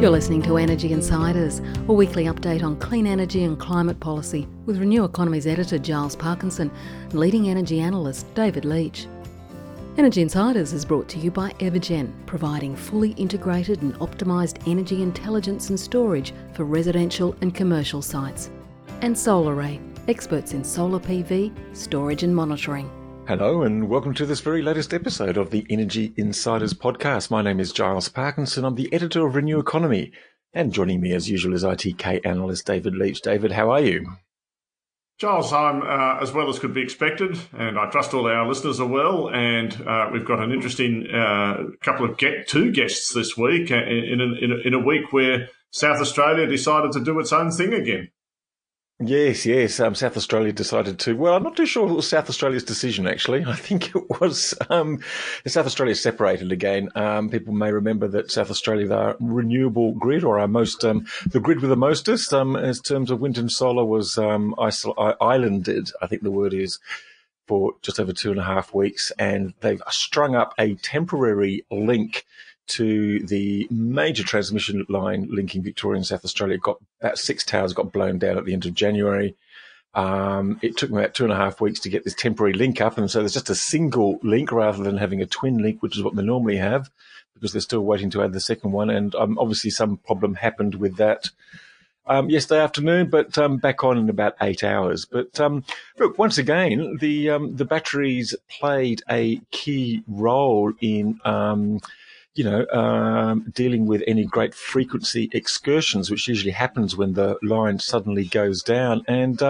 You're listening to Energy Insiders, a weekly update on clean energy and climate policy with Renew Economy's editor Giles Parkinson and leading energy analyst David Leitch. Energy Insiders is brought to you by Evergen, providing fully integrated and optimised energy intelligence and storage for residential and commercial sites. And Solaray, experts in solar PV, storage and monitoring. Hello and welcome to this very latest episode of the Energy Insiders podcast. My name is Giles Parkinson. I'm the editor of Renew Economy, and joining me as usual is ITK analyst David Leitch. David, how are you? Giles, I'm as well as could be expected, and I trust all our listeners are well. And we've got an interesting couple of two guests this week in a week where South Australia decided to do its own thing again. Yes. South Australia decided to. Well, I'm not too sure it was South Australia's decision, actually. I think it was South Australia separated again. People may remember that South Australia, our renewable grid, or our most the grid with the mostest, in terms of wind and solar, was islanded. I think the word is, for just over 2.5 weeks, and they've strung up a temporary link to the major transmission line linking Victoria and South Australia. It got about 6 towers got blown down at the end of January. It took them about 2.5 weeks to get this temporary link up, and so there's just a single link rather than having a twin link, which is what they normally have, because they're still waiting to add the second one. And obviously some problem happened with that yesterday afternoon, but back on in about 8 hours. But look, once again, the batteries played a key role in dealing with any great frequency excursions, which usually happens when the line suddenly goes down. And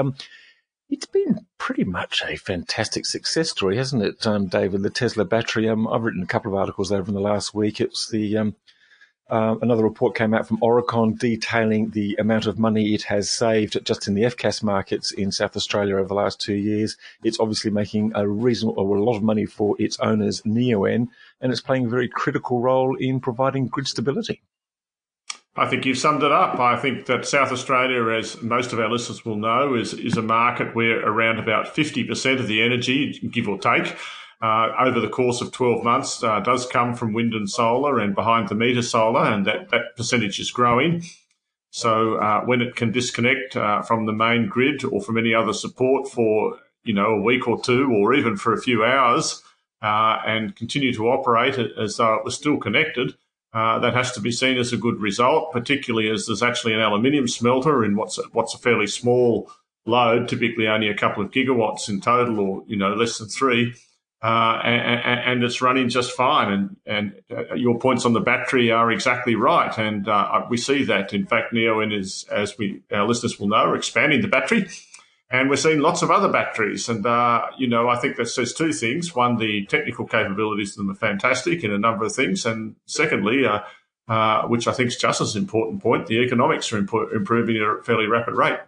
it's been pretty much a fantastic success story, hasn't it, David? The Tesla battery. I've written a couple of articles over in the last week. It's the another report came out from Orica detailing the amount of money it has saved just in the FCAS markets in South Australia over the last 2 years. It's obviously making a lot of money for its owners, Neoen, and it's playing a very critical role in providing grid stability. I think you've summed it up. I think that South Australia, as most of our listeners will know, is a market where around about 50% of the energy, give or take, over the course of 12 months does come from wind and solar and behind-the-meter solar, and that percentage is growing. So when it can disconnect from the main grid or from any other support for, a week or two or even for a few hours and continue to operate as though it was still connected, that has to be seen as a good result, particularly as there's actually an aluminium smelter in what's a fairly small load, typically only a couple of gigawatts in total or, less than 3. And it's running just fine. And your points on the battery are exactly right. And we see that. In fact, Neoen is, as our listeners will know, are expanding the battery. And we're seeing lots of other batteries. And, I think that says two things. One, the technical capabilities of them are fantastic in a number of things. And secondly, which I think is just as important point, the economics are improving at a fairly rapid rate.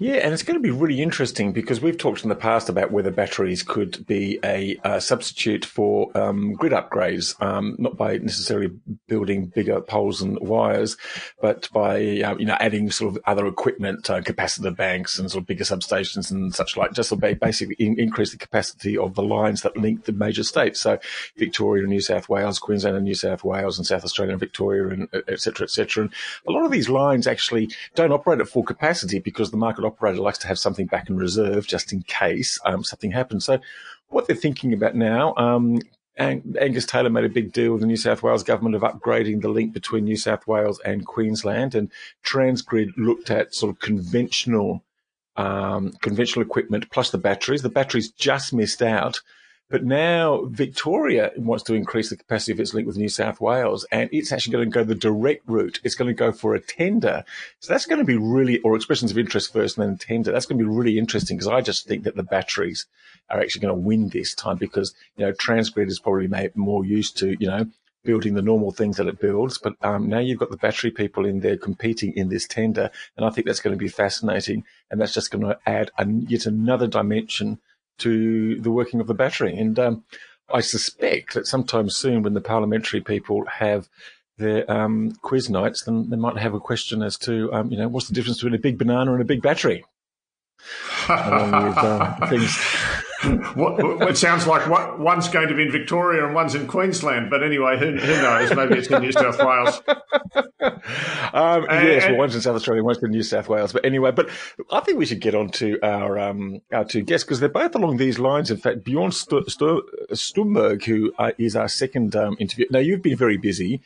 Yeah, and it's going to be really interesting because we've talked in the past about whether batteries could be a substitute for grid upgrades, not by necessarily building bigger poles and wires, but by adding sort of other equipment, capacitor banks and sort of bigger substations and such like, just to basically increase the capacity of the lines that link the major states. So Victoria and New South Wales, Queensland and New South Wales, and South Australia and Victoria, and et cetera, et cetera. And a lot of these lines actually don't operate at full capacity because the market operator likes to have something back in reserve just in case something happens. So what they're thinking about now, Angus Taylor made a big deal with the New South Wales government of upgrading the link between New South Wales and Queensland, and Transgrid looked at sort of conventional equipment plus the batteries. The batteries just missed out. But now Victoria wants to increase the capacity of its link with New South Wales, and it's actually going to go the direct route. It's going to go for a tender. So that's going to be or expressions of interest first and then tender. That's going to be really interesting because I just think that the batteries are actually going to win this time because, Transgrid is probably more used to, building the normal things that it builds. But now you've got the battery people in there competing in this tender, and I think that's going to be fascinating. And that's just going to add yet another dimension to the working of the battery. And I suspect that sometime soon when the parliamentary people have their quiz nights, then they might have a question as to, what's the difference between a big banana and a big battery? Along with things What sounds like what, one's going to be in Victoria and one's in Queensland. But anyway, who knows? Maybe it's in New South Wales. Well, one's in South Australia, one's in New South Wales. But anyway, but I think we should get on to our two guests because they're both along these lines. In fact, Björn Sturmberg, who is our second interview. Now, you've been very busy.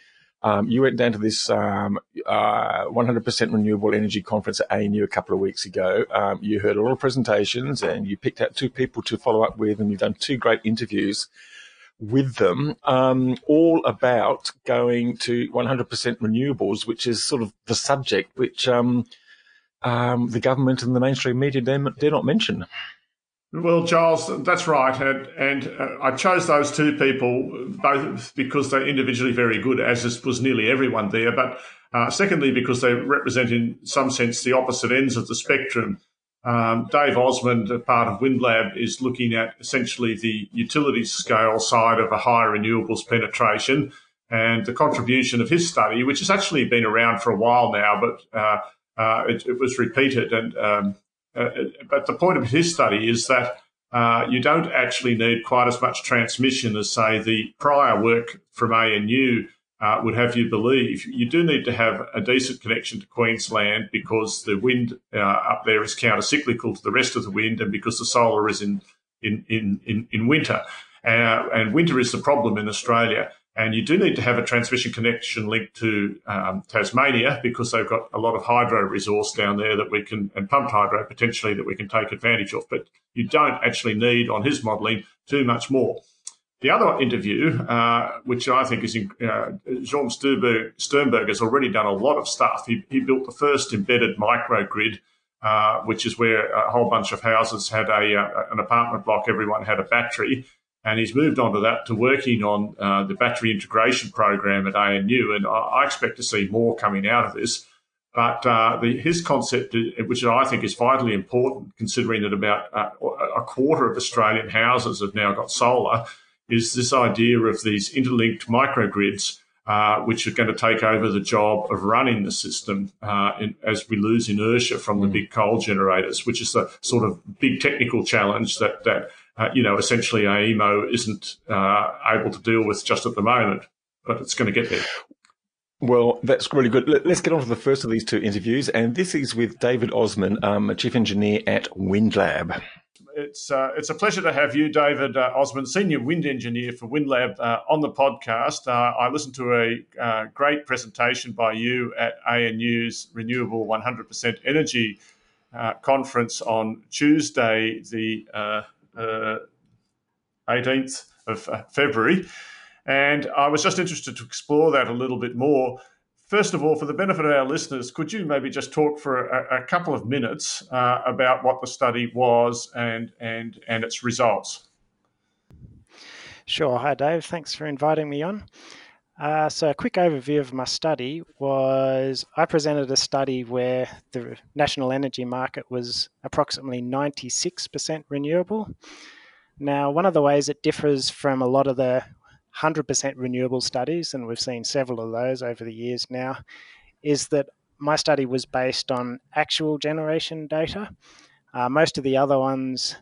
You went down to this 100% renewable energy conference at ANU a couple of weeks ago. You heard a lot of presentations and you picked out two people to follow up with, and you've done two great interviews with them, all about going to 100% renewables, which is sort of the subject which the government and the mainstream media dare not mention. Well, Giles, that's right. And I chose those two people, both because they're individually very good, as was nearly everyone there, but secondly, because they represent, in some sense, the opposite ends of the spectrum. Dave Osmond, a part of Windlab, is looking at essentially the utilities scale side of a high renewables penetration, and the contribution of his study, which has actually been around for a while now, but it was repeated and but the point of his study is that you don't actually need quite as much transmission as, say, the prior work from ANU would have you believe. You do need to have a decent connection to Queensland because the wind up there is counter-cyclical to the rest of the wind, and because the solar is in winter. And winter is the problem in Australia. And you do need to have a transmission connection linked to Tasmania because they've got a lot of hydro resource down there that we can, and pumped hydro potentially, that we can take advantage of. But you don't actually need, on his modelling, too much more. The other interview, which I think is, Björn Sturmberg has already done a lot of stuff. He built the first embedded microgrid, which is where a whole bunch of houses had an apartment block, everyone had a battery. And he's moved on to that, to working on the battery integration program at ANU. And I expect to see more coming out of this. But his concept, which I think is vitally important, considering that about a quarter of Australian houses have now got solar, is this idea of these interlinked microgrids, which are going to take over the job of running the system as we lose inertia from the big coal generators, which is the sort of big technical challenge that essentially AEMO isn't able to deal with just at the moment, but it's going to get there. Well, that's really good. Let's get on to the first of these two interviews, and this is with David Osmond, Chief Engineer at Windlab. It's a pleasure to have you, David Osmond, Senior Wind Engineer for Windlab, on the podcast. I listened to a great presentation by you at ANU's Renewable 100% Energy Conference on Tuesday, the 18th of February, and I was just interested to explore that a little bit more. First of all, for the benefit of our listeners, could you maybe just talk for a couple of minutes about what the study was and its results? Sure. Hi, Dave. Thanks for inviting me on. So a quick overview of my study was I presented a study where the national energy market was approximately 96% renewable. Now, one of the ways it differs from a lot of the 100% renewable studies, and we've seen several of those over the years now, is that my study was based on actual generation data. Most of the other ones,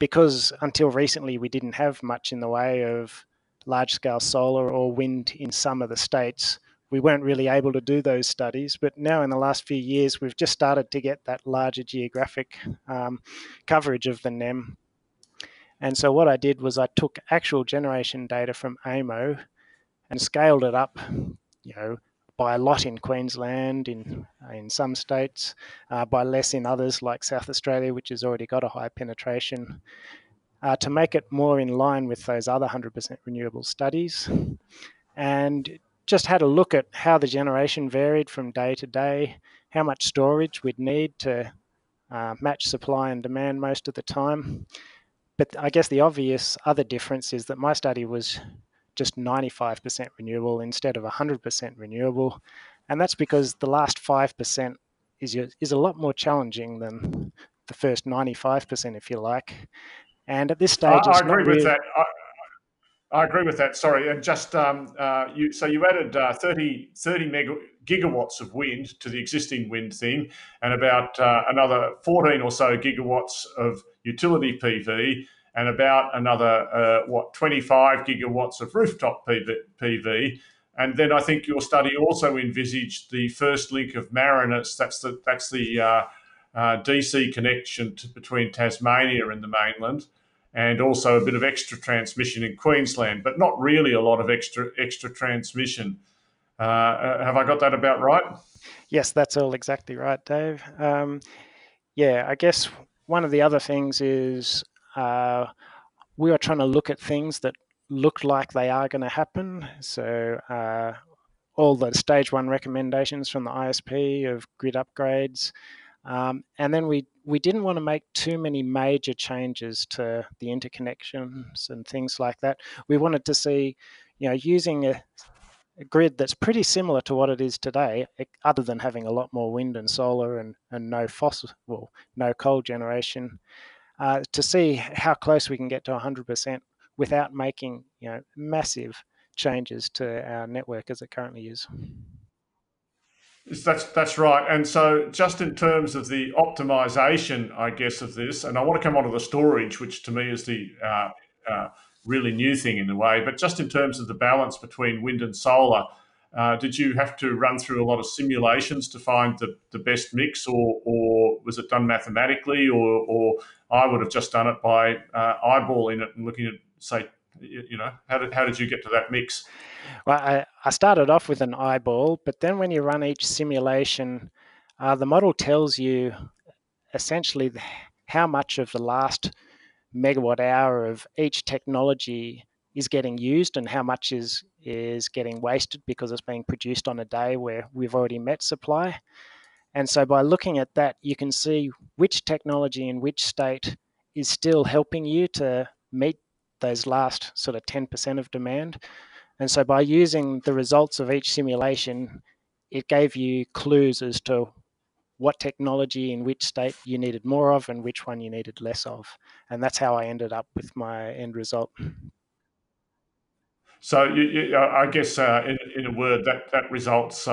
because until recently we didn't have much in the way of large-scale solar or wind in some of the states, we weren't really able to do those studies. But now in the last few years, we've just started to get that larger geographic coverage of the NEM. And so what I did was I took actual generation data from AEMO and scaled it up, by a lot in Queensland, in some states, by less in others like South Australia, which has already got a high penetration, to make it more in line with those other 100% renewable studies, and just had a look at how the generation varied from day to day, how much storage we'd need to match supply and demand most of the time. But I guess the obvious other difference is that my study was just 95% renewable instead of 100% renewable, and that's because the last 5% is a lot more challenging than the first 95%, if you like. And at this stage, I agree with that. I agree with that. Sorry, and just you added 30 gigawatts of wind to the existing wind thing, and about another 14 or so gigawatts of utility PV, and about another, 25 gigawatts of rooftop PV. And then I think your study also envisaged the first link of Marinus, that's the DC connection between Tasmania and the mainland, and also a bit of extra transmission in Queensland, but not really a lot of extra transmission. Have I got that about right? Yes, that's all exactly right, Dave. Yeah, I guess one of the other things is we are trying to look at things that look like they are going to happen. So all the stage one recommendations from the ISP of grid upgrades. And then we didn't want to make too many major changes to the interconnections and things like that. We wanted to see, you know, using a grid that's pretty similar to what it is today, other than having a lot more wind and solar and no fossil, well, no coal generation, to see how close we can get to 100% without making, you know, massive changes to our network as it currently is. That's right. And so just in terms of the optimization, I guess, of this, and I want to come on to the storage, which to me is the really new thing in a way, but just in terms of the balance between wind and solar, did you have to run through a lot of simulations to find the best mix, or was it done mathematically, or I would have just done it by eyeballing it and looking at, say, you know, how did you get to that mix? Well, I started off with an eyeball, but then when you run each simulation, the model tells you essentially how much of the last megawatt hour of each technology is getting used and how much is getting wasted because it's being produced on a day where we've already met supply. And so by looking at that, you can see which technology in which state is still helping you to meet those last sort of 10% of demand. And so by using the results of each simulation, it gave you clues as to what technology in which state you needed more of and which one you needed less of. And that's how I ended up with my end result. So I guess in a word, that result's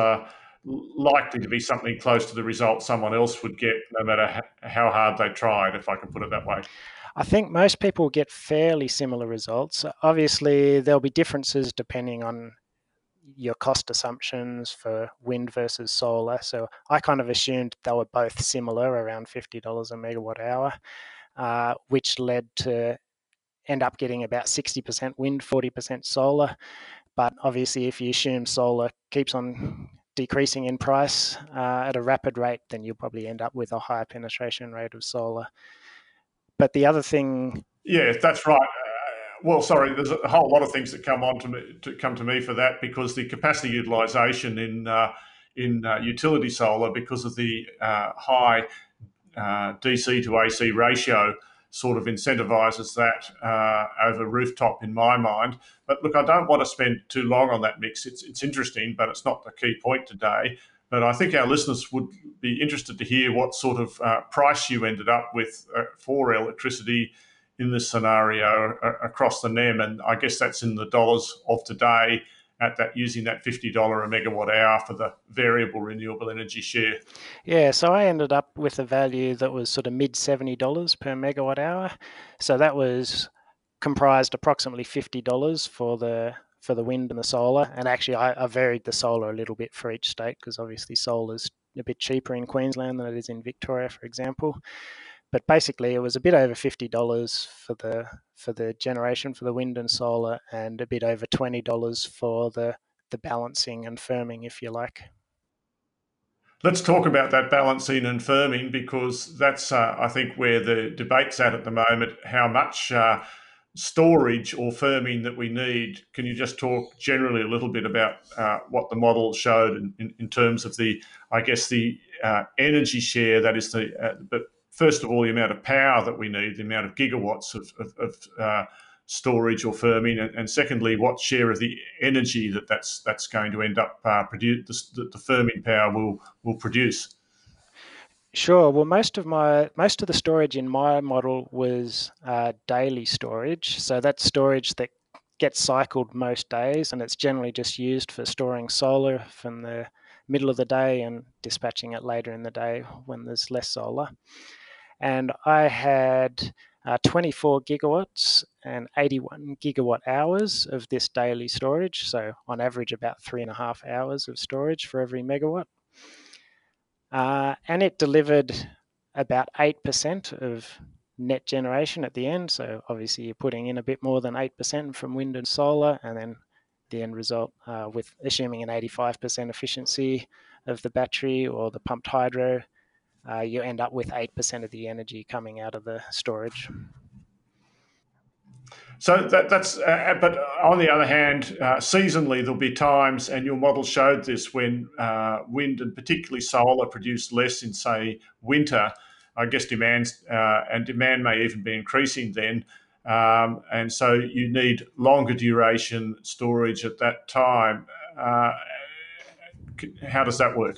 likely to be something close to the result someone else would get, no matter how hard they tried, if I can put it that way. I think most people get fairly similar results. Obviously, there'll be differences depending on your cost assumptions for wind versus solar. So I kind of assumed they were both similar, around $50 a megawatt hour, which led to end up getting about 60% wind, 40% solar. But obviously, if you assume solar keeps on decreasing in price at a rapid rate, then you'll probably end up with a higher penetration rate of solar. But the other thing, yeah, that's right. Well, sorry, there's a whole lot of things that come to me for that, because the capacity utilisation in utility solar, because of the high DC to AC ratio, sort of incentivises that over rooftop, in my mind. But look, I don't want to spend too long on that mix. It's interesting, but it's not the key point today. But I think our listeners would be interested to hear what sort of price you ended up with for electricity in this scenario across the NEM. And I guess that's in the dollars of today at that, using that $50 a megawatt hour for the variable renewable energy share. Yeah, so I ended up with a value that was sort of mid $70 per megawatt hour. So that was comprised approximately $50 for the wind and the solar. And actually, I varied the solar a little bit for each state, because obviously solar is a bit cheaper in Queensland than it is in Victoria, for example. But basically, it was a bit over $50 for the generation for the wind and solar, and a bit over $20 for the balancing and firming, if you like. Let's talk about that balancing and firming, because that's, I think, where the debate's at the moment, how much storage or firming that we need. Can you just talk generally a little bit about what the model showed in terms of the, I guess, the energy share, that is the, but first of all, the amount of power that we need, the amount of gigawatts of storage or firming, and secondly, what share of the energy that's going to end up produced, that the firming power will produce? Sure. Well, most of the storage in my model was daily storage. So that's storage that gets cycled most days, and it's generally just used for storing solar from the middle of the day and dispatching it later in the day when there's less solar. And I had 24 gigawatts and 81 gigawatt hours of this daily storage. So on average, about 3.5 hours of storage for every megawatt. And it delivered about 8% of net generation at the end. So obviously you're putting in a bit more than 8% from wind and solar, and then the end result with assuming an 85% efficiency of the battery or the pumped hydro, you end up with 8% of the energy coming out of the storage. So but on the other hand, seasonally, there'll be times, and your model showed this, when wind and particularly solar produce less in, say, winter. I guess demand may even be increasing then. And so you need longer duration storage at that time. How does that work?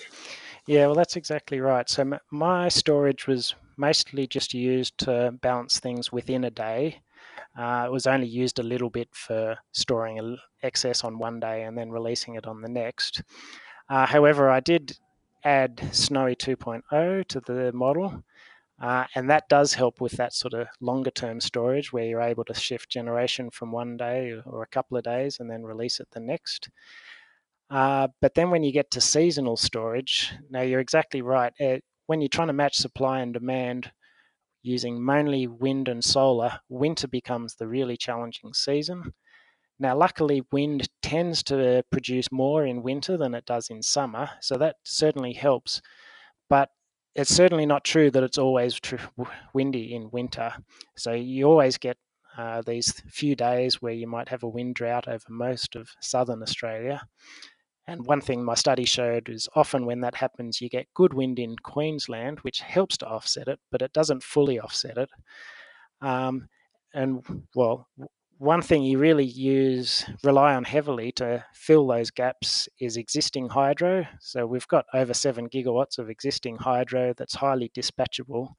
Yeah, well, that's exactly right. So my storage was mostly just used to balance things within a day. It was only used a little bit for storing excess on one day and then releasing it on the next. However, I did add Snowy 2.0 to the model, and that does help with that sort of longer term storage where you're able to shift generation from one day or a couple of days and then release it the next. But then when you get to seasonal storage, now you're exactly right. When you're trying to match supply and demand using mainly wind and solar, winter becomes the really challenging season. Now, luckily, wind tends to produce more in winter than it does in summer, so that certainly helps. But it's certainly not true that it's always windy in winter. So you always get these few days where you might have a wind drought over most of southern Australia. And one thing my study showed is often when that happens, you get good wind in Queensland, which helps to offset it, but it doesn't fully offset it. One thing you really rely on heavily to fill those gaps is existing hydro. So we've got over 7 gigawatts of existing hydro that's highly dispatchable.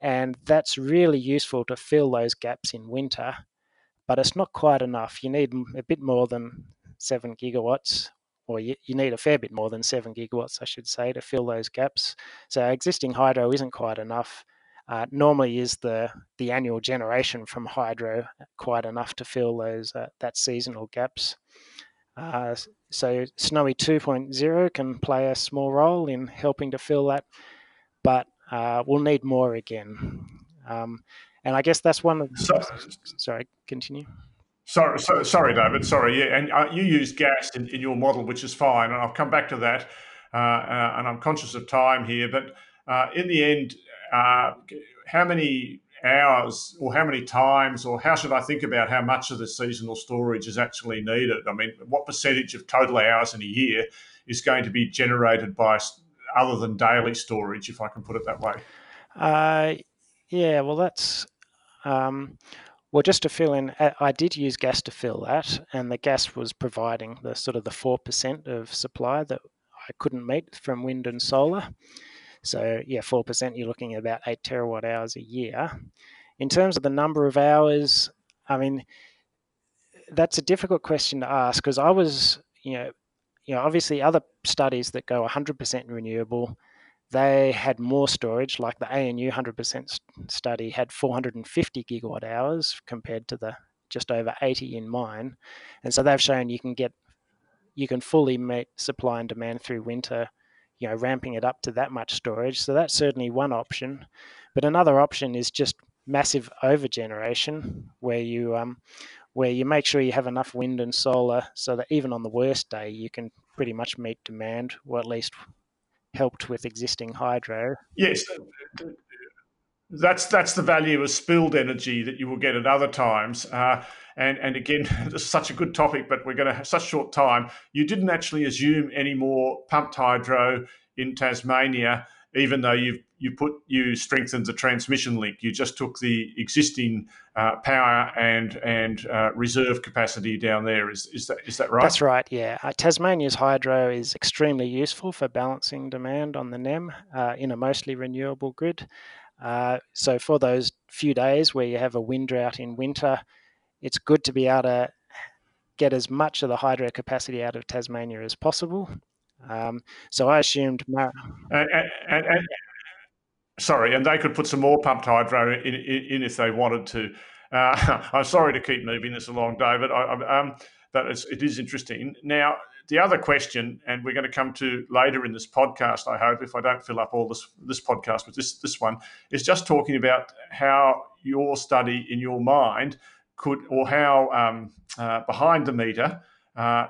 And that's really useful to fill those gaps in winter, but it's not quite enough. You need a bit more than 7 gigawatts, or you need a fair bit more than 7 gigawatts, I should say, to fill those gaps. So existing hydro isn't quite enough. Normally is the annual generation from hydro quite enough to fill those that seasonal gaps. So Snowy 2.0 can play a small role in helping to fill that, but we'll need more again. And I guess that's one of the... Sorry, continue. Sorry, David. Sorry, yeah. And you use gas in your model, which is fine, and I'll come back to that. And I'm conscious of time here, but in the end... how many hours or how many times or how should I think about how much of the seasonal storage is actually needed? I mean, what percentage of total hours in a year is going to be generated by other than daily storage, if I can put it that way? Yeah, well, that's... well, just to fill in, I did use gas to fill that, and the gas was providing the sort of the 4% of supply that I couldn't meet from wind and solar. So yeah, 4%, you're looking at about 8 terawatt hours a year. In terms of the number of hours, I mean, that's a difficult question to ask because I was, you know, obviously other studies that go 100% renewable, they had more storage, like the ANU 100% study had 450 gigawatt hours compared to the just over 80 in mine. And so they've shown you can fully meet supply and demand through winter, you know, ramping it up to that much storage. So that's certainly one option. But another option is just massive overgeneration where you make sure you have enough wind and solar so that even on the worst day, you can pretty much meet demand, or at least helped with existing hydro. Yes, that's the value of spilled energy that you will get at other times. And again, this is such a good topic, but we're going to have such short time. You didn't actually assume any more pumped hydro in Tasmania, even though you strengthened the transmission link. You just took the existing power and reserve capacity down there. Is that right? That's right. Yeah, Tasmania's hydro is extremely useful for balancing demand on the NEM in a mostly renewable grid. So for those few days where you have a wind drought in winter, it's good to be able to get as much of the hydro capacity out of Tasmania as possible. So I assumed... Mar- Sorry, and they could put some more pumped hydro in if they wanted to. I'm sorry to keep moving this along, David, but it is interesting. Now, the other question, and we're going to come to later in this podcast, I hope, if I don't fill up all this podcast with this one, is just talking about how your study in your mind could, or how behind the meter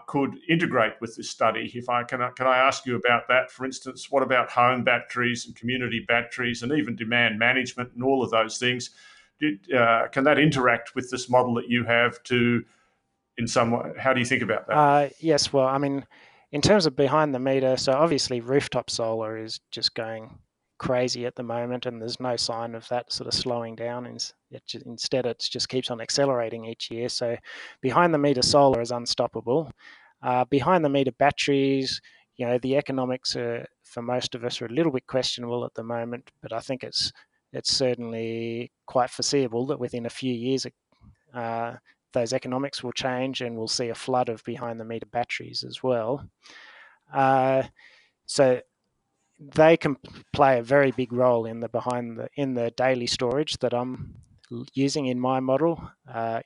could integrate with this study. If I can I ask you about that? For instance, what about home batteries and community batteries and even demand management and all of those things? Can that interact with this model that you have to, in some way? How do you think about that? Yes, well, I mean, in terms of behind the meter, so obviously rooftop solar is just going crazy at the moment, and there's no sign of that sort of slowing down. Instead, it just keeps on accelerating each year. So behind the meter solar is unstoppable. Behind the meter batteries, you know, the economics are, for most of us, are a little bit questionable at the moment, but I think it's certainly quite foreseeable that within a few years those economics will change, and we'll see a flood of behind the meter batteries as well. So they can play a very big role in the in the daily storage that I'm using in my model.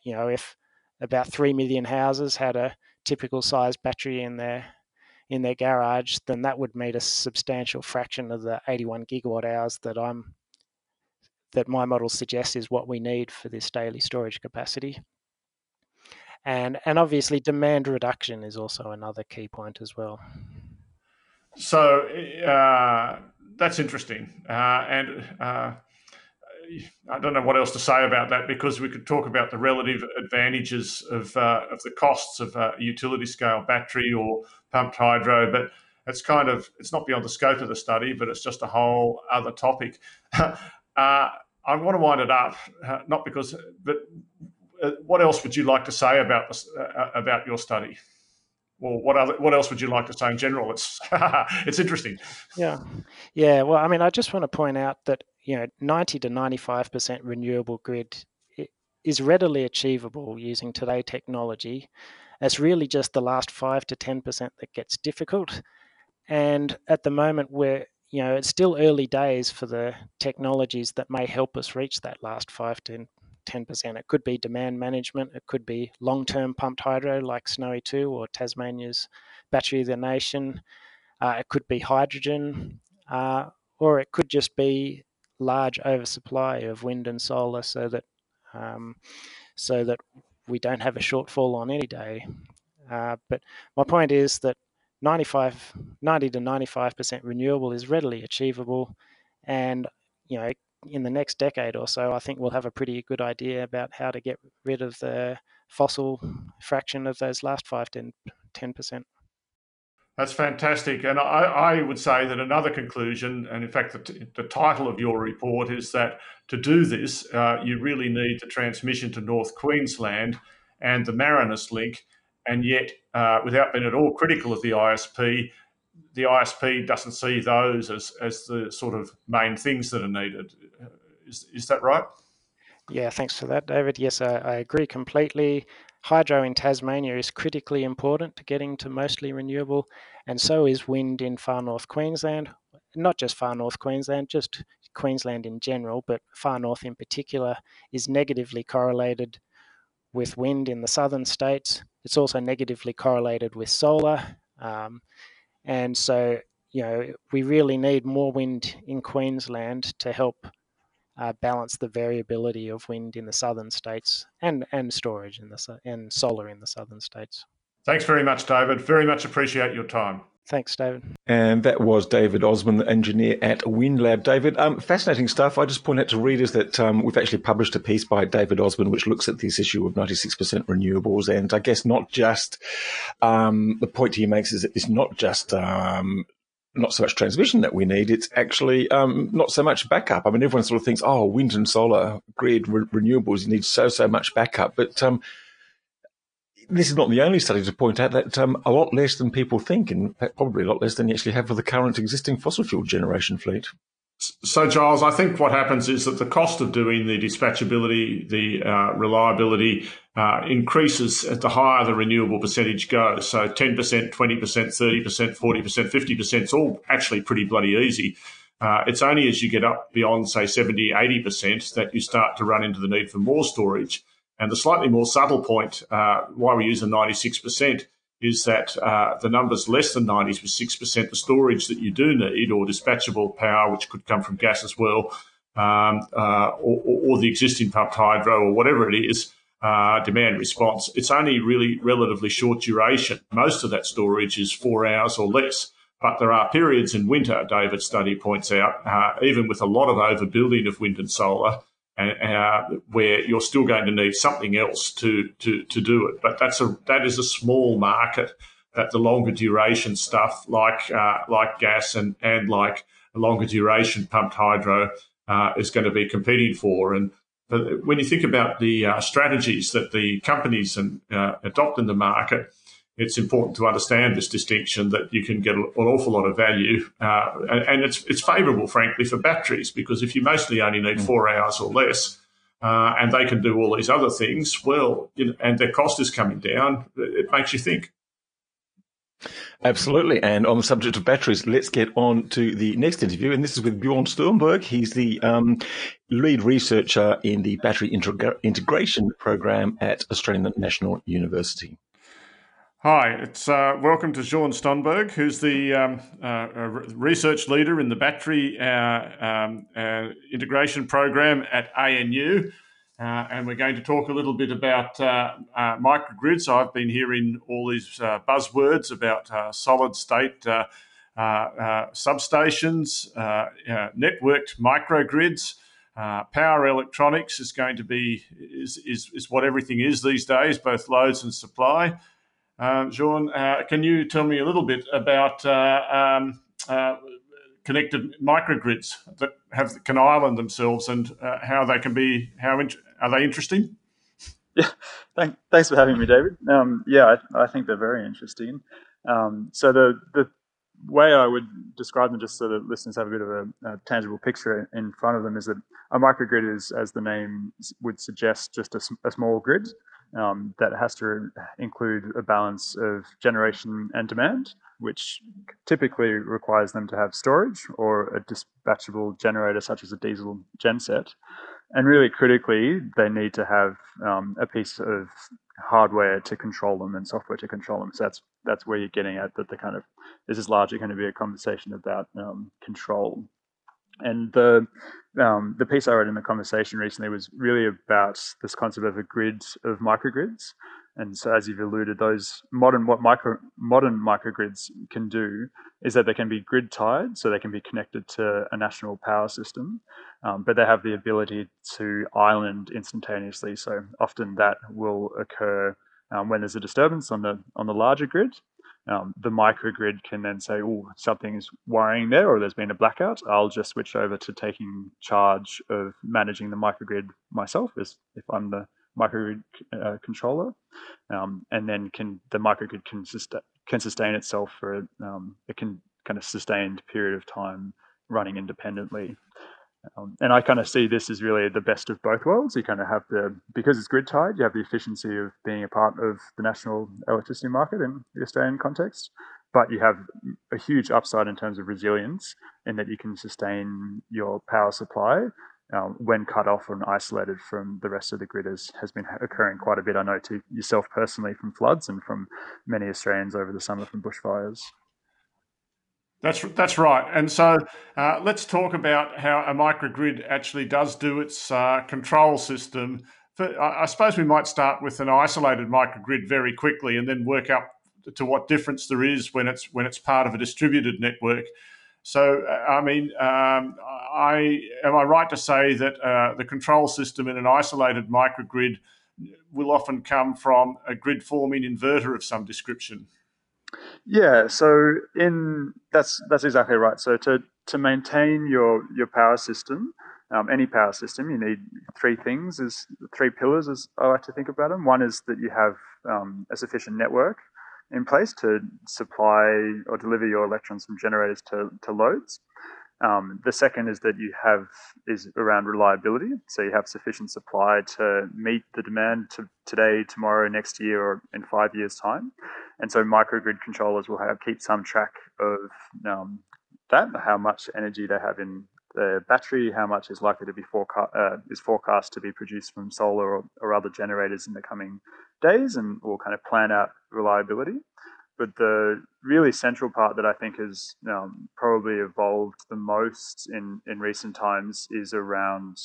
You know, if about 3 million houses had a typical size battery in their garage, then that would meet a substantial fraction of the 81 gigawatt hours that my model suggests is what we need for this daily storage capacity. And obviously demand reduction is also another key point as well. So that's interesting. And I don't know what else to say about that, because we could talk about the relative advantages of the costs of a utility scale battery or pumped hydro, but it's kind of, it's not beyond the scope of the study, but it's just a whole other topic. I want to wind it up, not because, but what else would you like to say about this, about your study? Well, what else would you like to say in general? It's interesting. Yeah. Well, I mean, I just want to point out that, you know, 90 to 95% renewable grid is readily achievable using today's technology. It's really just the last 5 to 10% that gets difficult. And at the moment, we're, you know, it's still early days for the technologies that may help us reach that last 5 to 10%. It could be demand management. It could be long-term pumped hydro like Snowy 2 or Tasmania's Battery of the Nation. It could be hydrogen, or it could just be large oversupply of wind and solar so that we don't have a shortfall on any day. But my point is that 90 to 95% renewable is readily achievable, and, you know, in the next decade or so, I think we'll have a pretty good idea about how to get rid of the fossil fraction of those last 5 to 10%. That's fantastic. And I would say that another conclusion, and in fact, the title of your report is that to do this, you really need the transmission to North Queensland and the Marinus link. And yet, without being at all critical of the ISP doesn't see those as the sort of main things that are needed. Is that right? Yeah, thanks for that, David. Yes, I agree completely. Hydro in Tasmania is critically important to getting to mostly renewable, and so is wind in far north Queensland. Not just far north Queensland, just Queensland in general, but far north in particular is negatively correlated with wind in the southern states. It's also negatively correlated with solar. And so, you know, we really need more wind in Queensland to help balance the variability of wind in the southern states and storage and solar in the southern states. Thanks very much, David. Very much appreciate your time. Thanks, David. And that was David Osmond, the engineer at Windlab. David, fascinating stuff. I just point out to readers that we've actually published a piece by David Osmond which looks at this issue of 96% renewables. And I guess not just the point he makes is that it's not just not so much transmission that we need, it's actually not so much backup. I mean, everyone sort of thinks, oh, wind and solar grid renewables, you need so much backup. But this is not the only study to point out that a lot less than people think, and probably a lot less than you actually have for the current existing fossil fuel generation fleet. So, Giles, I think what happens is that the cost of doing the dispatchability, the reliability increases at the higher the renewable percentage goes. So 10%, 20%, 30%, 40%, 50%, it's all actually pretty bloody easy. It's only as you get up beyond, say, 70, 80% that you start to run into the need for more storage. And the slightly more subtle point, why we use the 96%, is that the numbers less than 90s was 6% the storage that you do need, or dispatchable power, which could come from gas as well, or the existing pumped hydro or whatever it is, demand response. It's only really relatively short duration. Most of that storage is 4 hours or less. But there are periods in winter, David's study points out, even with a lot of overbuilding of wind and solar, where you're still going to need something else to do it. But that is a small market that the longer duration stuff, like gas and like longer duration pumped hydro, is going to be competing for. And when you think about the strategies that the companies adopt in the market, it's important to understand this distinction that you can get an awful lot of value. And it's favourable, frankly, for batteries, because if you mostly only need 4 hours or less and they can do all these other things, well, and their cost is coming down, it makes you think. Absolutely. And on the subject of batteries, let's get on to the next interview. And this is with Björn Sturmberg. He's the lead researcher in the battery integration program at Australian National University. Hi, it's welcome to Björn Sturmberg, who's the research leader in the battery integration program at ANU, and we're going to talk a little bit about microgrids. I've been hearing all these buzzwords about solid-state substations, networked microgrids. Power electronics is going to be is what everything is these days, both loads and supply. Bjorn, can you tell me a little bit about connected microgrids that can island themselves, and how they can be? Are they interesting? Yeah, thanks for having me, David. I think they're very interesting. So the way I would describe them, just so that listeners have a bit of a tangible picture in front of them, is that a microgrid is, as the name would suggest, just a small grid. That has to include a balance of generation and demand, which typically requires them to have storage or a dispatchable generator such as a diesel genset. And really critically, they need to have a piece of hardware to control them and software to control them. So that's where you're getting at that this is largely going to be a conversation about control. And the piece I read in the conversation recently was really about this concept of a grid of microgrids. And so, as you've alluded, those modern microgrids can do is that they can be grid tied, so they can be connected to a national power system, but they have the ability to island instantaneously. So often that will occur when there's a disturbance on the larger grid. The microgrid can then say, oh, something's worrying there, or there's been a blackout. I'll just switch over to taking charge of managing the microgrid myself, as if I'm the microgrid controller. And then the microgrid can sustain itself for a sustained period of time running independently. And I kind of see this as really the best of both worlds. You kind of have because it's grid tied, you have the efficiency of being a part of the national electricity market in the Australian context, but you have a huge upside in terms of resilience, in that you can sustain your power supply when cut off and isolated from the rest of the grid, as has been occurring quite a bit, I know, to yourself personally from floods and from many Australians over the summer from bushfires. That's right. And so let's talk about how a microgrid actually does do its control system. I suppose we might start with an isolated microgrid very quickly, and then work up to what difference there is when it's part of a distributed network. So, I mean, am I right to say that the control system in an isolated microgrid will often come from a grid-forming inverter of some description? Yeah, so that's exactly right. So to maintain your power system, any power system, you need three pillars, as I like to think about them. One is that you have a sufficient network in place to supply or deliver your electrons from generators to loads. The second is that is around reliability. So you have sufficient supply to meet the demand to today, tomorrow, next year, or in 5 years' time. And so microgrid controllers will keep some track of that, how much energy they have in the battery, how much is likely to be forecast to be produced from solar or other generators in the coming days, and we'll kind of plan out reliability. But the really central part that I think has probably evolved the most in recent times is around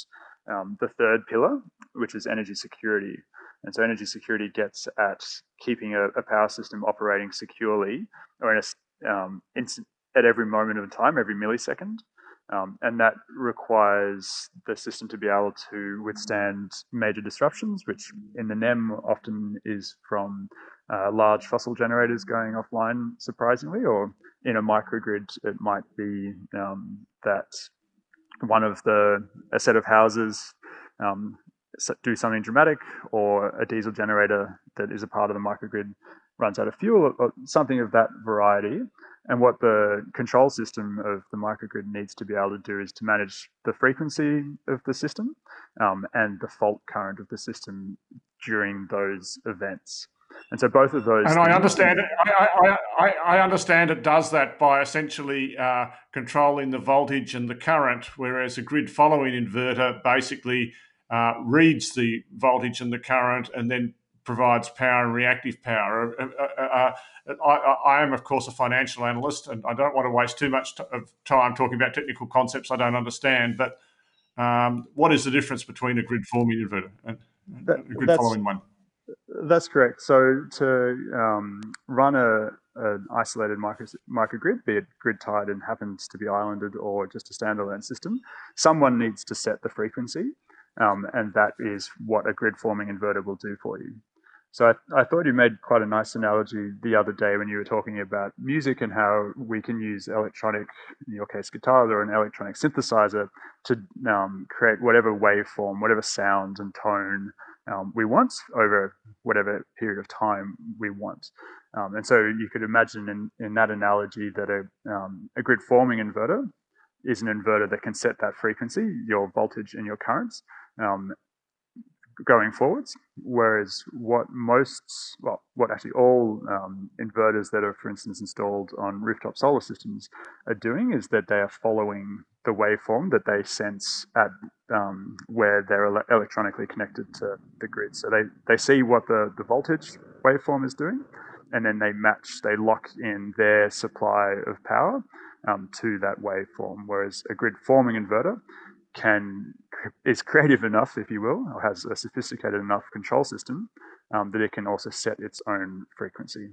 the third pillar, which is energy security. And so energy security gets at keeping a power system operating securely or in a, at every moment of time, every millisecond. And that requires the system to be able to withstand major disruptions, which in the NEM often is from large fossil generators going offline, surprisingly, or in a microgrid, it might be that one of a set of houses do something dramatic, or a diesel generator that is a part of the microgrid runs out of fuel, or something of that variety. And what the control system of the microgrid needs to be able to do is to manage the frequency of the system and the fault current of the system during those events. And so both of those. And I understand it. I understand it does that by essentially controlling the voltage and the current, whereas a grid following inverter basically reads the voltage and the current and then provides power and reactive power. I am, of course, a financial analyst, and I don't want to waste too much of time talking about technical concepts I don't understand. But what is the difference between a grid-forming inverter and a grid-following one? That's correct. So to run an isolated microgrid, be it grid-tied and happens to be islanded or just a standalone system, someone needs to set the frequency, and that is what a grid-forming inverter will do for you. So I thought you made quite a nice analogy the other day when you were talking about music and how we can use electronic, in your case, guitar or an electronic synthesizer to create whatever waveform, whatever sound and tone we want over whatever period of time we want. And so you could imagine in that analogy that a grid-forming inverter is an inverter that can set that frequency, your voltage and your currents, going forwards, whereas what actually all inverters that are, for instance, installed on rooftop solar systems are doing is that they are following the waveform that they sense at where they're electronically connected to the grid. So they see what the voltage waveform is doing, and then they lock in their supply of power to that waveform, whereas a grid-forming inverter is creative enough, if you will, or has a sophisticated enough control system that it can also set its own frequency.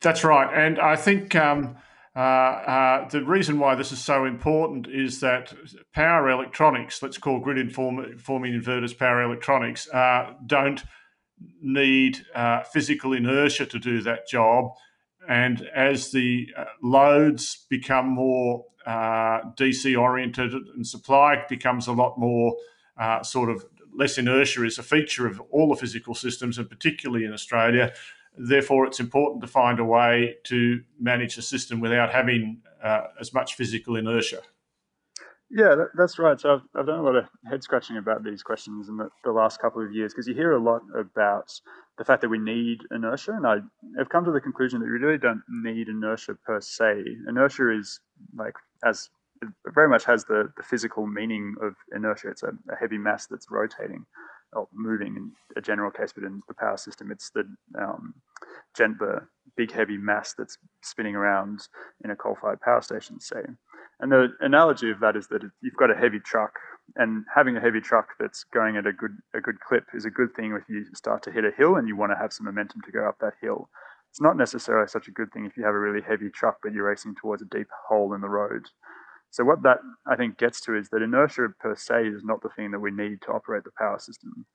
That's right. And I think the reason why this is so important is that power electronics, let's call grid-forming inverters power electronics, don't need physical inertia to do that job. And as the loads become more DC-oriented and supply becomes a lot more sort of less inertia is a feature of all the physical systems, and particularly in Australia. Therefore, it's important to find a way to manage the system without having as much physical inertia. Yeah, that's right. So I've done a lot of head scratching about these questions in the last couple of years, because you hear a lot about the fact that we need inertia, and I've come to the conclusion that we really don't need inertia per se. Inertia is very much has the physical meaning of inertia. It's a heavy mass that's rotating or moving in a general case, but in the power system, it's the big heavy mass that's spinning around in a coal-fired power station, say. And the analogy of that is that you've got a heavy truck, and having a heavy truck that's going at a good clip is a good thing if you start to hit a hill and you want to have some momentum to go up that hill. It's not necessarily such a good thing if you have a really heavy truck but you're racing towards a deep hole in the road. So what that, I think, gets to is that inertia per se is not the thing that we need to operate the power system.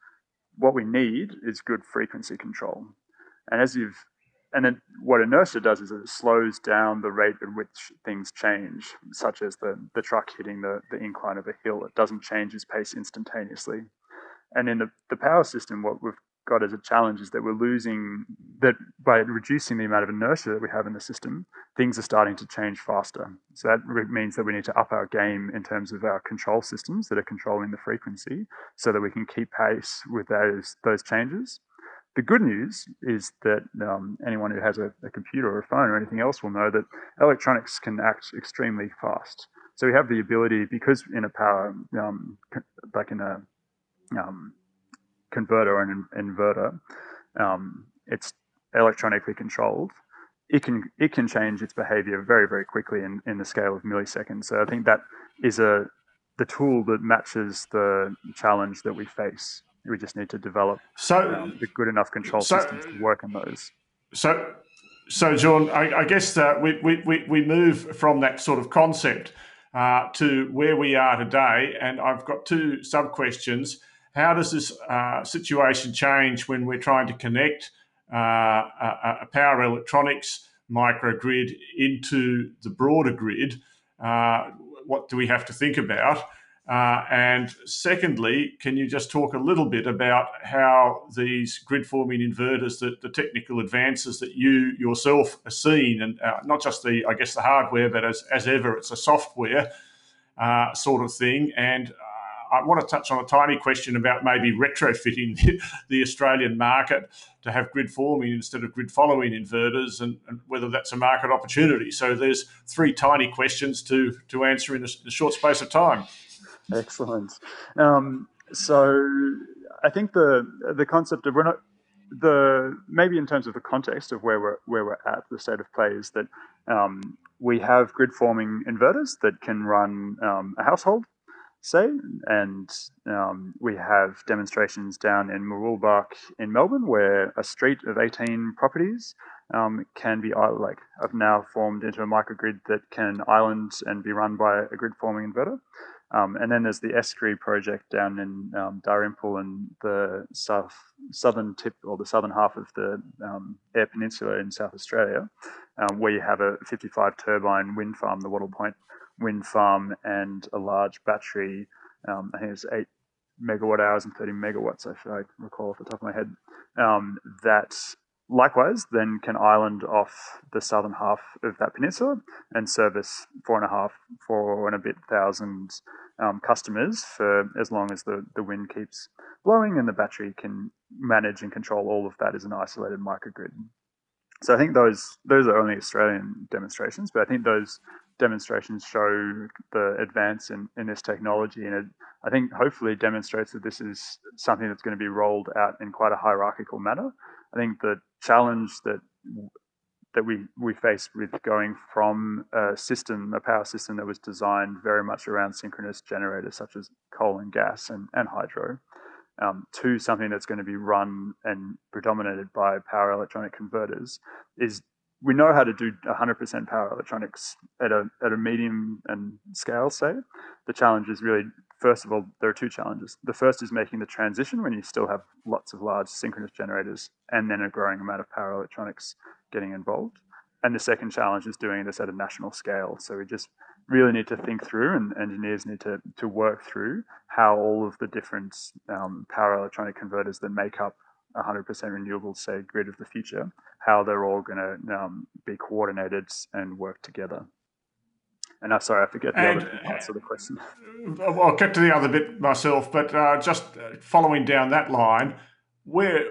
What we need is good frequency control. And then what inertia does is it slows down the rate at which things change, such as the truck hitting the incline of a hill. It doesn't change its pace instantaneously. And in the power system, what we've got as a challenge is that we're losing, that by reducing the amount of inertia that we have in the system, things are starting to change faster. So that means that we need to up our game in terms of our control systems that are controlling the frequency so that we can keep pace with those changes. The good news is that anyone who has a computer or a phone or anything else will know that electronics can act extremely fast. So we have the ability, because in a power, like in a converter or an inverter, it's electronically controlled. It can change its behavior very, very quickly in the scale of milliseconds. So I think that is the tool that matches the challenge that we face. We just need to develop the good enough control systems to work on those. So John, I guess we move from that sort of concept to where we are today. And I've got two sub-questions. How does this situation change when we're trying to connect a power electronics microgrid into the broader grid? What do we have to think about? And secondly, can you just talk a little bit about how these grid-forming inverters, the technical advances that you yourself are seeing, and not just the, I guess, the hardware, but as ever, it's a software sort of thing. And I want to touch on a tiny question about maybe retrofitting the Australian market to have grid-forming instead of grid-following inverters, and whether that's a market opportunity. So there's three tiny questions to answer in a short space of time. Excellent. So I think the concept of maybe in terms of the context of where we're at, the state of play is that we have grid forming inverters that can run a household, say, and we have demonstrations down in Mooroolbark in Melbourne where a street of 18 properties can be have now formed into a microgrid that can island and be run by a grid forming inverter. And then there's the Estuary project down in Dalrymple and the southern tip or the southern half of the Eyre Peninsula in South Australia, where you have a 55 turbine wind farm, the Wattle Point wind farm, and a large battery. I think it's 8 megawatt hours and 30 megawatts, if I recall off the top of my head, that likewise then can island off the southern half of that peninsula and service 4,500 customers for as long as the wind keeps blowing, and the battery can manage and control all of that as an isolated microgrid. So I think those are only Australian demonstrations, but I think those demonstrations show the advance in this technology, and it, I think, hopefully demonstrates that this is something that's going to be rolled out in quite a hierarchical manner. I think the challenge that we face with going from a power system that was designed very much around synchronous generators such as coal and gas and hydro, to something that's going to be run and predominated by power electronic converters is we know how to do 100% power electronics at a medium and scale, say. The challenge is really, first of all, there are two challenges. The first is making the transition when you still have lots of large synchronous generators and then a growing amount of power electronics getting involved. And the second challenge is doing this at a national scale. So we just really need to think through, and engineers need to work through how all of the different power electronic converters that make up 100% renewables, say, grid of the future, how they're all going to be coordinated and work together. And I'm sorry, I forget the other parts of the question. I'll get to the other bit myself, but just following down that line, where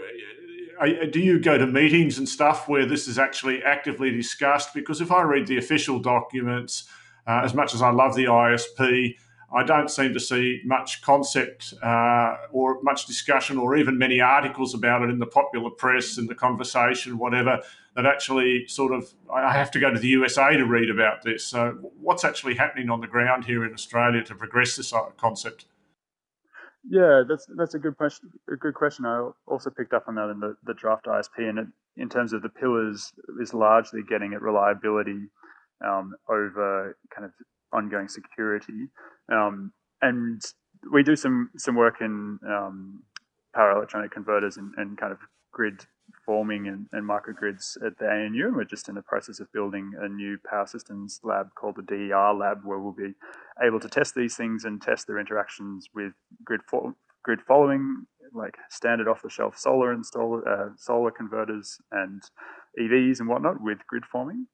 do you go to meetings and stuff where this is actually actively discussed? Because if I read the official documents, as much as I love the ISP, I don't seem to see much concept or much discussion or even many articles about it in the popular press and the conversation, whatever, that actually sort of, I have to go to the USA to read about this. So what's actually happening on the ground here in Australia to progress this concept? Yeah, that's a good question. A good question. I also picked up on that in the draft ISP, and it, in terms of the pillars, is largely getting at reliability over kind of ongoing security, and we do some work in power electronic converters and kind of grid forming and microgrids at the ANU, and we're just in the process of building a new power systems lab called the DER lab, where we'll be able to test these things and test their interactions with grid following, like standard off-the-shelf solar converters and EVs and whatnot with grid forming.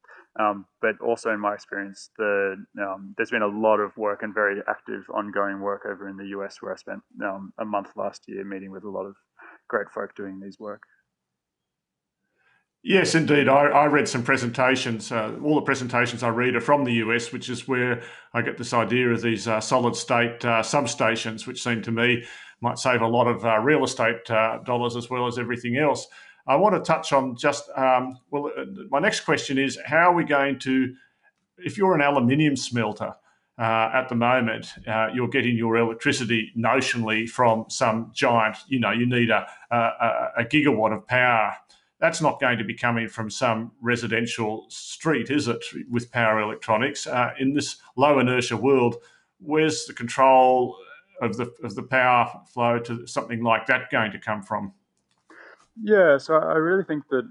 But also in my experience, there's been a lot of work and very active ongoing work over in the US, where I spent a month last year meeting with a lot of great folk doing these work. Yes, indeed. I read some presentations. All the presentations I read are from the US, which is where I get this idea of these solid state substations, which seem to me might save a lot of real estate dollars as well as everything else. I want to touch on just, well, my next question is, how are we going to, if you're an aluminium smelter at the moment, you're getting your electricity notionally from some giant, you know, you need a gigawatt of power. That's not going to be coming from some residential street, is it, with power electronics? In this low inertia world, where's the control of the power flow to something like that going to come from? Yeah, so I really think that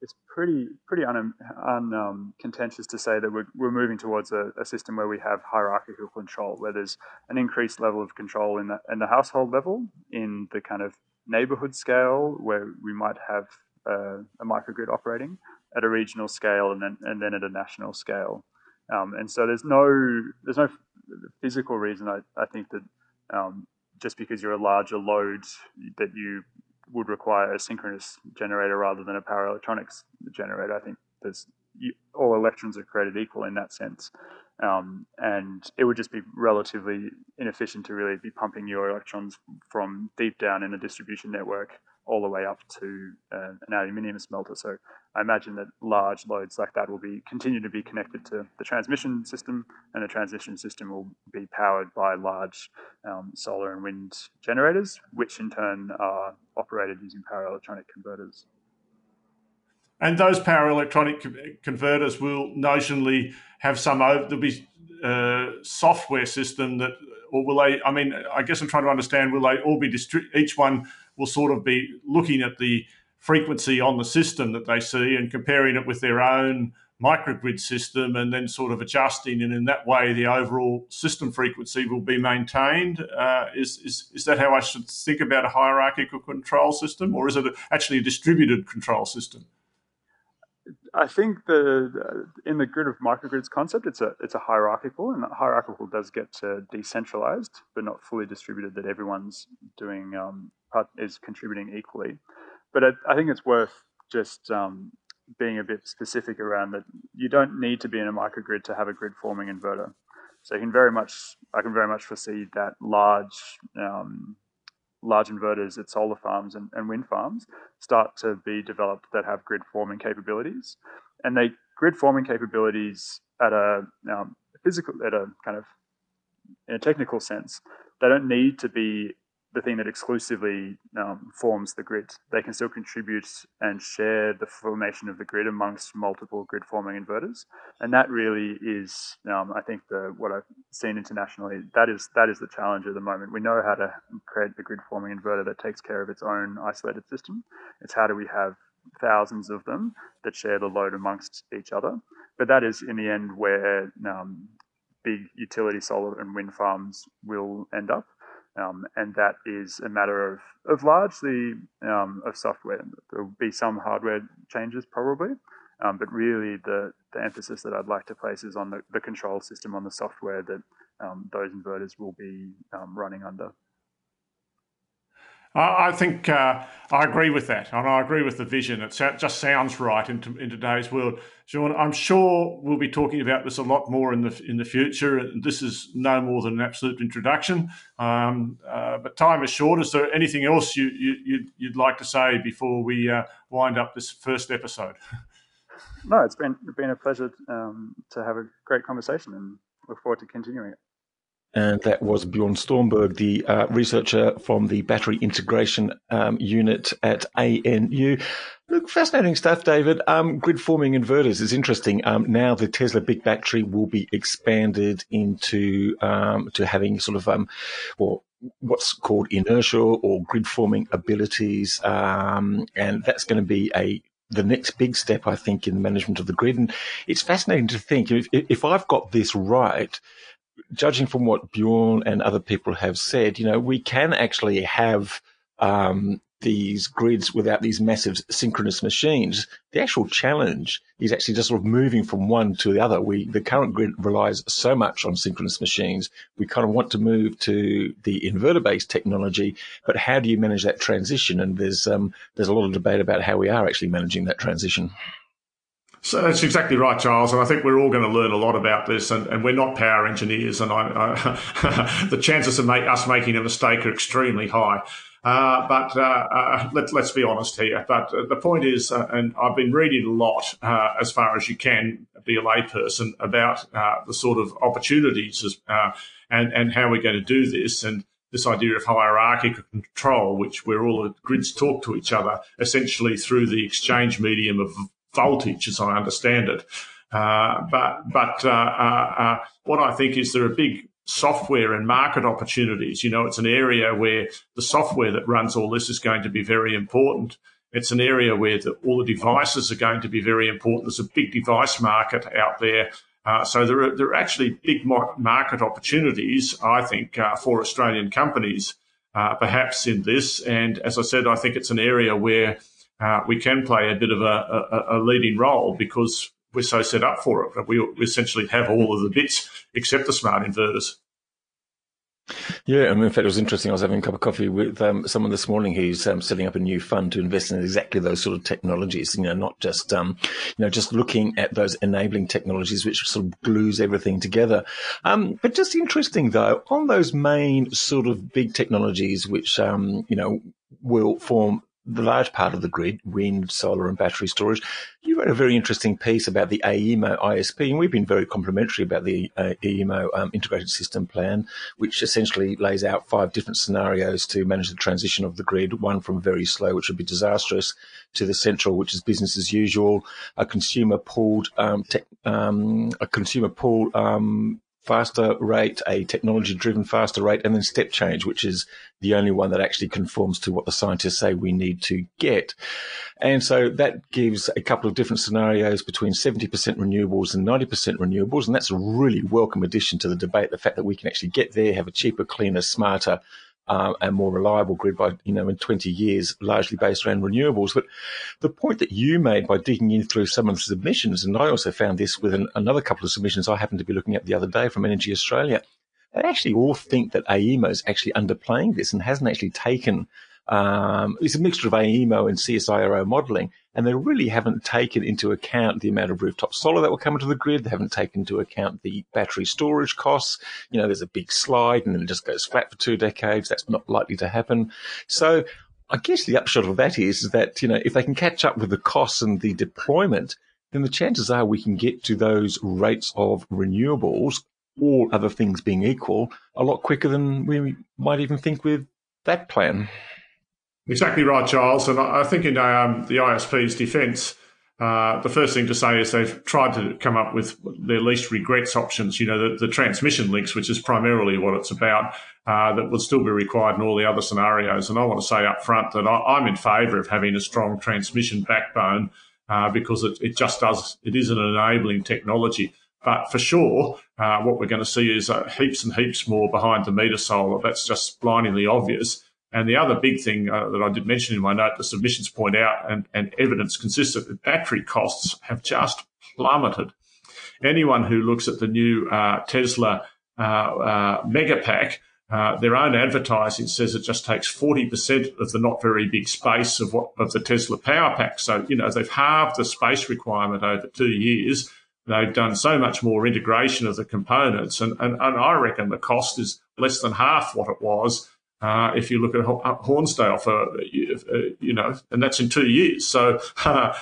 it's pretty contentious to say that we're moving towards a system where we have hierarchical control, where there's an increased level of control in the household level, in the kind of neighbourhood scale, where we might have a microgrid operating at a regional scale and then at a national scale. And so there's no physical reason, I think, that just because you're a larger load that you would require a synchronous generator rather than a power electronics generator. I think all electrons are created equal in that sense. And it would just be relatively inefficient to really be pumping your electrons from deep down in the distribution network all the way up to an aluminium smelter. So I imagine that large loads like that will continue to be connected to the transmission system, and the transmission system will be powered by large solar and wind generators, which in turn are operated using power electronic converters. And those power electronic converters will notionally have there'll be a software system that, or will they, I mean, I guess I'm trying to understand, will they all be each one will sort of be looking at the frequency on the system that they see and comparing it with their own microgrid system and then sort of adjusting, and in that way the overall system frequency will be maintained. Is that how I should think about a hierarchical control system, or is it actually a distributed control system? I think in the grid of microgrids concept, it's a hierarchical, and that hierarchical does get decentralized, but not fully distributed, that everyone's doing is contributing equally. But I think it's worth just being a bit specific around that. You don't need to be in a microgrid to have a grid-forming inverter. So I can very much foresee that large inverters at solar farms and wind farms start to be developed that have grid forming capabilities, and they grid forming capabilities at a physical, at a kind of, in a technical sense, they don't need to be the thing that exclusively forms the grid. They can still contribute and share the formation of the grid amongst multiple grid forming inverters, and that really is, I think, what I've seen internationally. That is the challenge at the moment. We know how to create a grid forming inverter that takes care of its own isolated system. It's how do we have thousands of them that share the load amongst each other? But that is in the end where big utility solar and wind farms will end up. And that is a matter of largely of software. There will be some hardware changes probably, but really the emphasis that I'd like to place is on the control system, on the software that those inverters will be running under. I think I agree with that, and I agree with the vision. It just sounds right in today's world. Sean, I'm sure we'll be talking about this a lot more in the future. This is no more than an absolute introduction, but time is short. Is there anything else you'd like to say before we wind up this first episode? No, it's been a pleasure to have a great conversation, and look forward to continuing it. And that was Björn Sturmberg, the researcher from the Battery Integration Unit at ANU. Look, fascinating stuff, David. Grid-forming inverters is interesting. Now the Tesla big battery will be expanded into to having sort of what's called inertial or grid-forming abilities, and that's going to be the next big step, I think, in the management of the grid. And it's fascinating to think, if I've got this right, judging from what Björn and other people have said, you know, we can actually have these grids without these massive synchronous machines, the actual challenge is actually just sort of moving from one to the other. The current grid relies so much on synchronous machines. We kind of want to move to the inverter-based technology, but how do you manage that transition? And there's a lot of debate about how we are actually managing that transition. So that's exactly right, Giles, and I think we're all going to learn a lot about this, and we're not power engineers, and the chances of us making a mistake are extremely high. But let's be honest here. But the point is, and I've been reading a lot as far as you can be a layperson about the sort of opportunities and how we're going to do this, and this idea of hierarchical control, which we're all at grids talk to each other, essentially through the exchange medium of voltage, as I understand it. But what I think is there are big software and market opportunities. You know, it's an area where the software that runs all this is going to be very important. It's an area where all the devices are going to be very important. There's a big device market out there. So there are actually big market opportunities, I think, for Australian companies, perhaps in this. And as I said, I think it's an area where we can play a bit of a leading role because we're so set up for it. We essentially have all of the bits except the smart inverters. Yeah, I mean, in fact, it was interesting. I was having a cup of coffee with someone this morning who's setting up a new fund to invest in exactly those sort of technologies, you know, not just, you know, just looking at those enabling technologies, which sort of glues everything together. But just interesting, though, on those main sort of big technologies, which, you know, will form the large part of the grid, wind, solar and battery storage. You wrote a very interesting piece about the AEMO ISP, and we've been very complimentary about the AEMO Integrated System Plan, which essentially lays out 5 different scenarios to manage the transition of the grid, one from very slow, which would be disastrous, to the central, which is business as usual, a consumer pooled faster rate, a technology-driven faster rate, and then step change, which is the only one that actually conforms to what the scientists say we need to get. And so that gives a couple of different scenarios between 70% renewables and 90% renewables, and that's a really welcome addition to the debate, the fact that we can actually get there, have a cheaper, cleaner, smarter, and more reliable grid by, you know, in 20 years, largely based around renewables. But the point that you made by digging in through some of the submissions, and I also found this with another couple of submissions I happened to be looking at the other day from Energy Australia, they actually all think that AEMO is actually underplaying this and hasn't actually taken, it's a mixture of AEMO and CSIRO modelling, and they really haven't taken into account the amount of rooftop solar that will come into the grid. They haven't taken into account the battery storage costs. You know, there's a big slide and then it just goes flat for 2 decades. That's not likely to happen. So I guess the upshot of that is that, you know, if they can catch up with the costs and the deployment, then the chances are we can get to those rates of renewables, all other things being equal, a lot quicker than we might even think with that plan. Exactly right, Giles. And I think in the ISP's defence, the first thing to say is they've tried to come up with their least regrets options, you know, the transmission links, which is primarily what it's about, that will still be required in all the other scenarios. And I want to say up front that I'm in favour of having a strong transmission backbone because it just does, it is an enabling technology. But for sure, what we're going to see is heaps and heaps more behind the meter solar. That's just blindingly obvious. And the other big thing that I did mention in my note, the submissions point out, and evidence consistent, that battery costs have just plummeted. Anyone who looks at the new Tesla mega pack, their own advertising says it just takes 40% of the not very big space of the Tesla power pack. So, you know, they've halved the space requirement over 2 years. They've done so much more integration of the components, and I reckon the cost is less than half what it was. If you look at Hornsdale for, you know, and that's in 2 years. So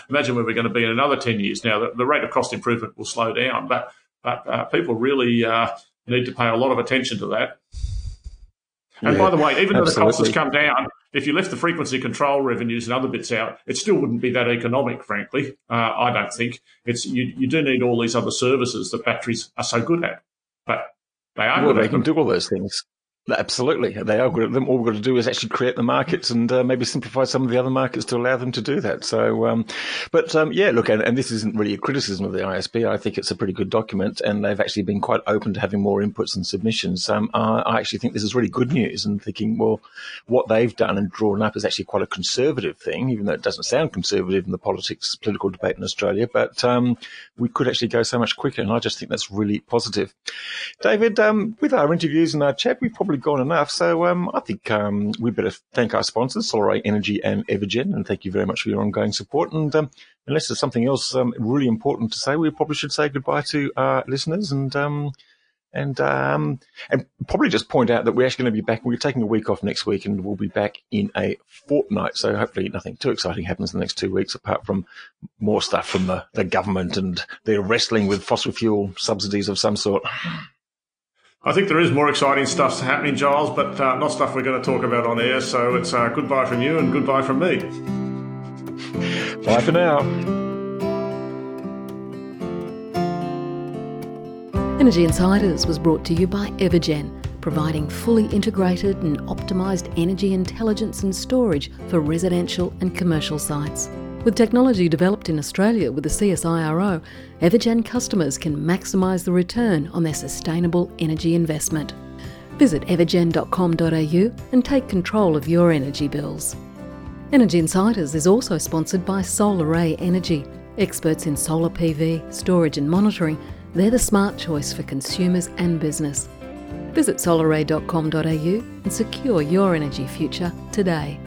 imagine where we're going to be in another 10 years. Now, the rate of cost improvement will slow down, but people really need to pay a lot of attention to that. And by the way, even though the cost has come down, if you left the frequency control revenues and other bits out, it still wouldn't be that economic, frankly, I don't think. You do need all these other services that batteries are so good at, but they are good at them. They can do all those things. Absolutely. They are good at them. All we've got to do is actually create the markets and maybe simplify some of the other markets to allow them to do that. So, yeah, look, and this isn't really a criticism of the ISP. I think it's a pretty good document, and they've actually been quite open to having more inputs and submissions. I actually think this is really good news, and thinking, well, what they've done and drawn up is actually quite a conservative thing, even though it doesn't sound conservative in the political debate in Australia, but we could actually go so much quicker, and I just think that's really positive. David, with our interviews and our chat, we've probably gone enough, so I think we better thank our sponsors, Solaray Energy and Evergen, and thank you very much for your ongoing support. And unless there's something else really important to say, we probably should say goodbye to our listeners, and probably just point out that we're actually going to be back. We're taking a week off next week, and we'll be back in a fortnight. So hopefully nothing too exciting happens in the next 2 weeks, apart from more stuff from the government and their wrestling with fossil fuel subsidies of some sort. I think there is more exciting stuff happening, Giles, but not stuff we're going to talk about on air. So it's goodbye from you and goodbye from me. Bye for now. Energy Insiders was brought to you by Evergen, providing fully integrated and optimised energy intelligence and storage for residential and commercial sites. With technology developed in Australia with the CSIRO, Evergen customers can maximise the return on their sustainable energy investment. Visit evergen.com.au and take control of your energy bills. Energy Insiders is also sponsored by Solaray Energy, experts in solar PV, storage and monitoring. They're the smart choice for consumers and business. Visit solaray.com.au and secure your energy future today.